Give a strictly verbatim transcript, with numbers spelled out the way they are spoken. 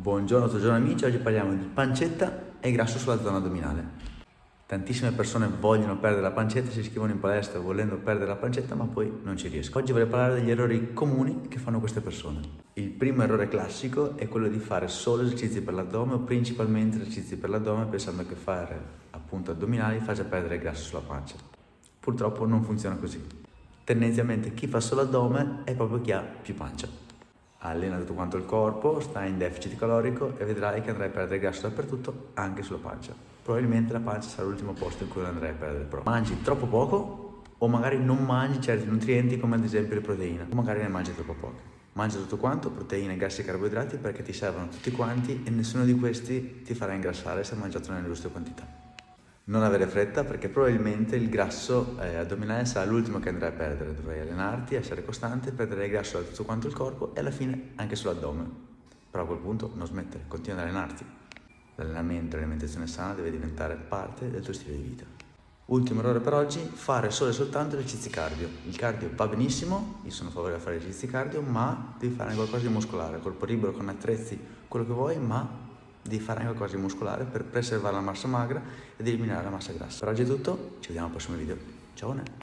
Buongiorno, buongiorno amici, oggi parliamo di pancetta e grasso sulla zona addominale. Tantissime persone vogliono perdere la pancetta, si iscrivono in palestra volendo perdere la pancetta ma poi non ci riescono. Oggi vorrei parlare degli errori comuni che fanno queste persone. Il primo errore classico è quello di fare solo esercizi per l'addome o principalmente esercizi per l'addome pensando che fare appunto addominali faccia perdere grasso sulla pancia. Purtroppo non funziona così. Tendenzialmente chi fa solo addome è proprio chi ha più pancia. Allena tutto quanto il corpo, stai in deficit calorico e vedrai che andrai a perdere grasso dappertutto, anche sulla pancia. Probabilmente la pancia sarà l'ultimo posto in cui andrai a perdere però. Mangi troppo poco o magari non mangi certi nutrienti come ad esempio le proteine, o magari ne mangi troppo poco. Mangia tutto quanto, proteine, grassi e carboidrati perché ti servono tutti quanti e nessuno di questi ti farà ingrassare se mangiato nelle giuste quantità. Non avere fretta perché probabilmente il grasso eh, addominale sarà l'ultimo che andrai a perdere. Dovrai allenarti, essere costante, perdere il grasso da tutto quanto il corpo e alla fine anche sull'addome. Però a quel punto non smettere, continua ad allenarti. L'allenamento e l'alimentazione sana deve diventare parte del tuo stile di vita. Ultimo errore per oggi, fare solo e soltanto esercizi cardio. Il cardio va benissimo, io sono favorevole a fare esercizi cardio, ma devi fare anche qualcosa di muscolare, colpo libero, con attrezzi, quello che vuoi, ma devi fare anche qualcosa di muscolare per preservare la massa magra ed eliminare la massa grassa. Per oggi è tutto, ci vediamo al prossimo video. Ciao!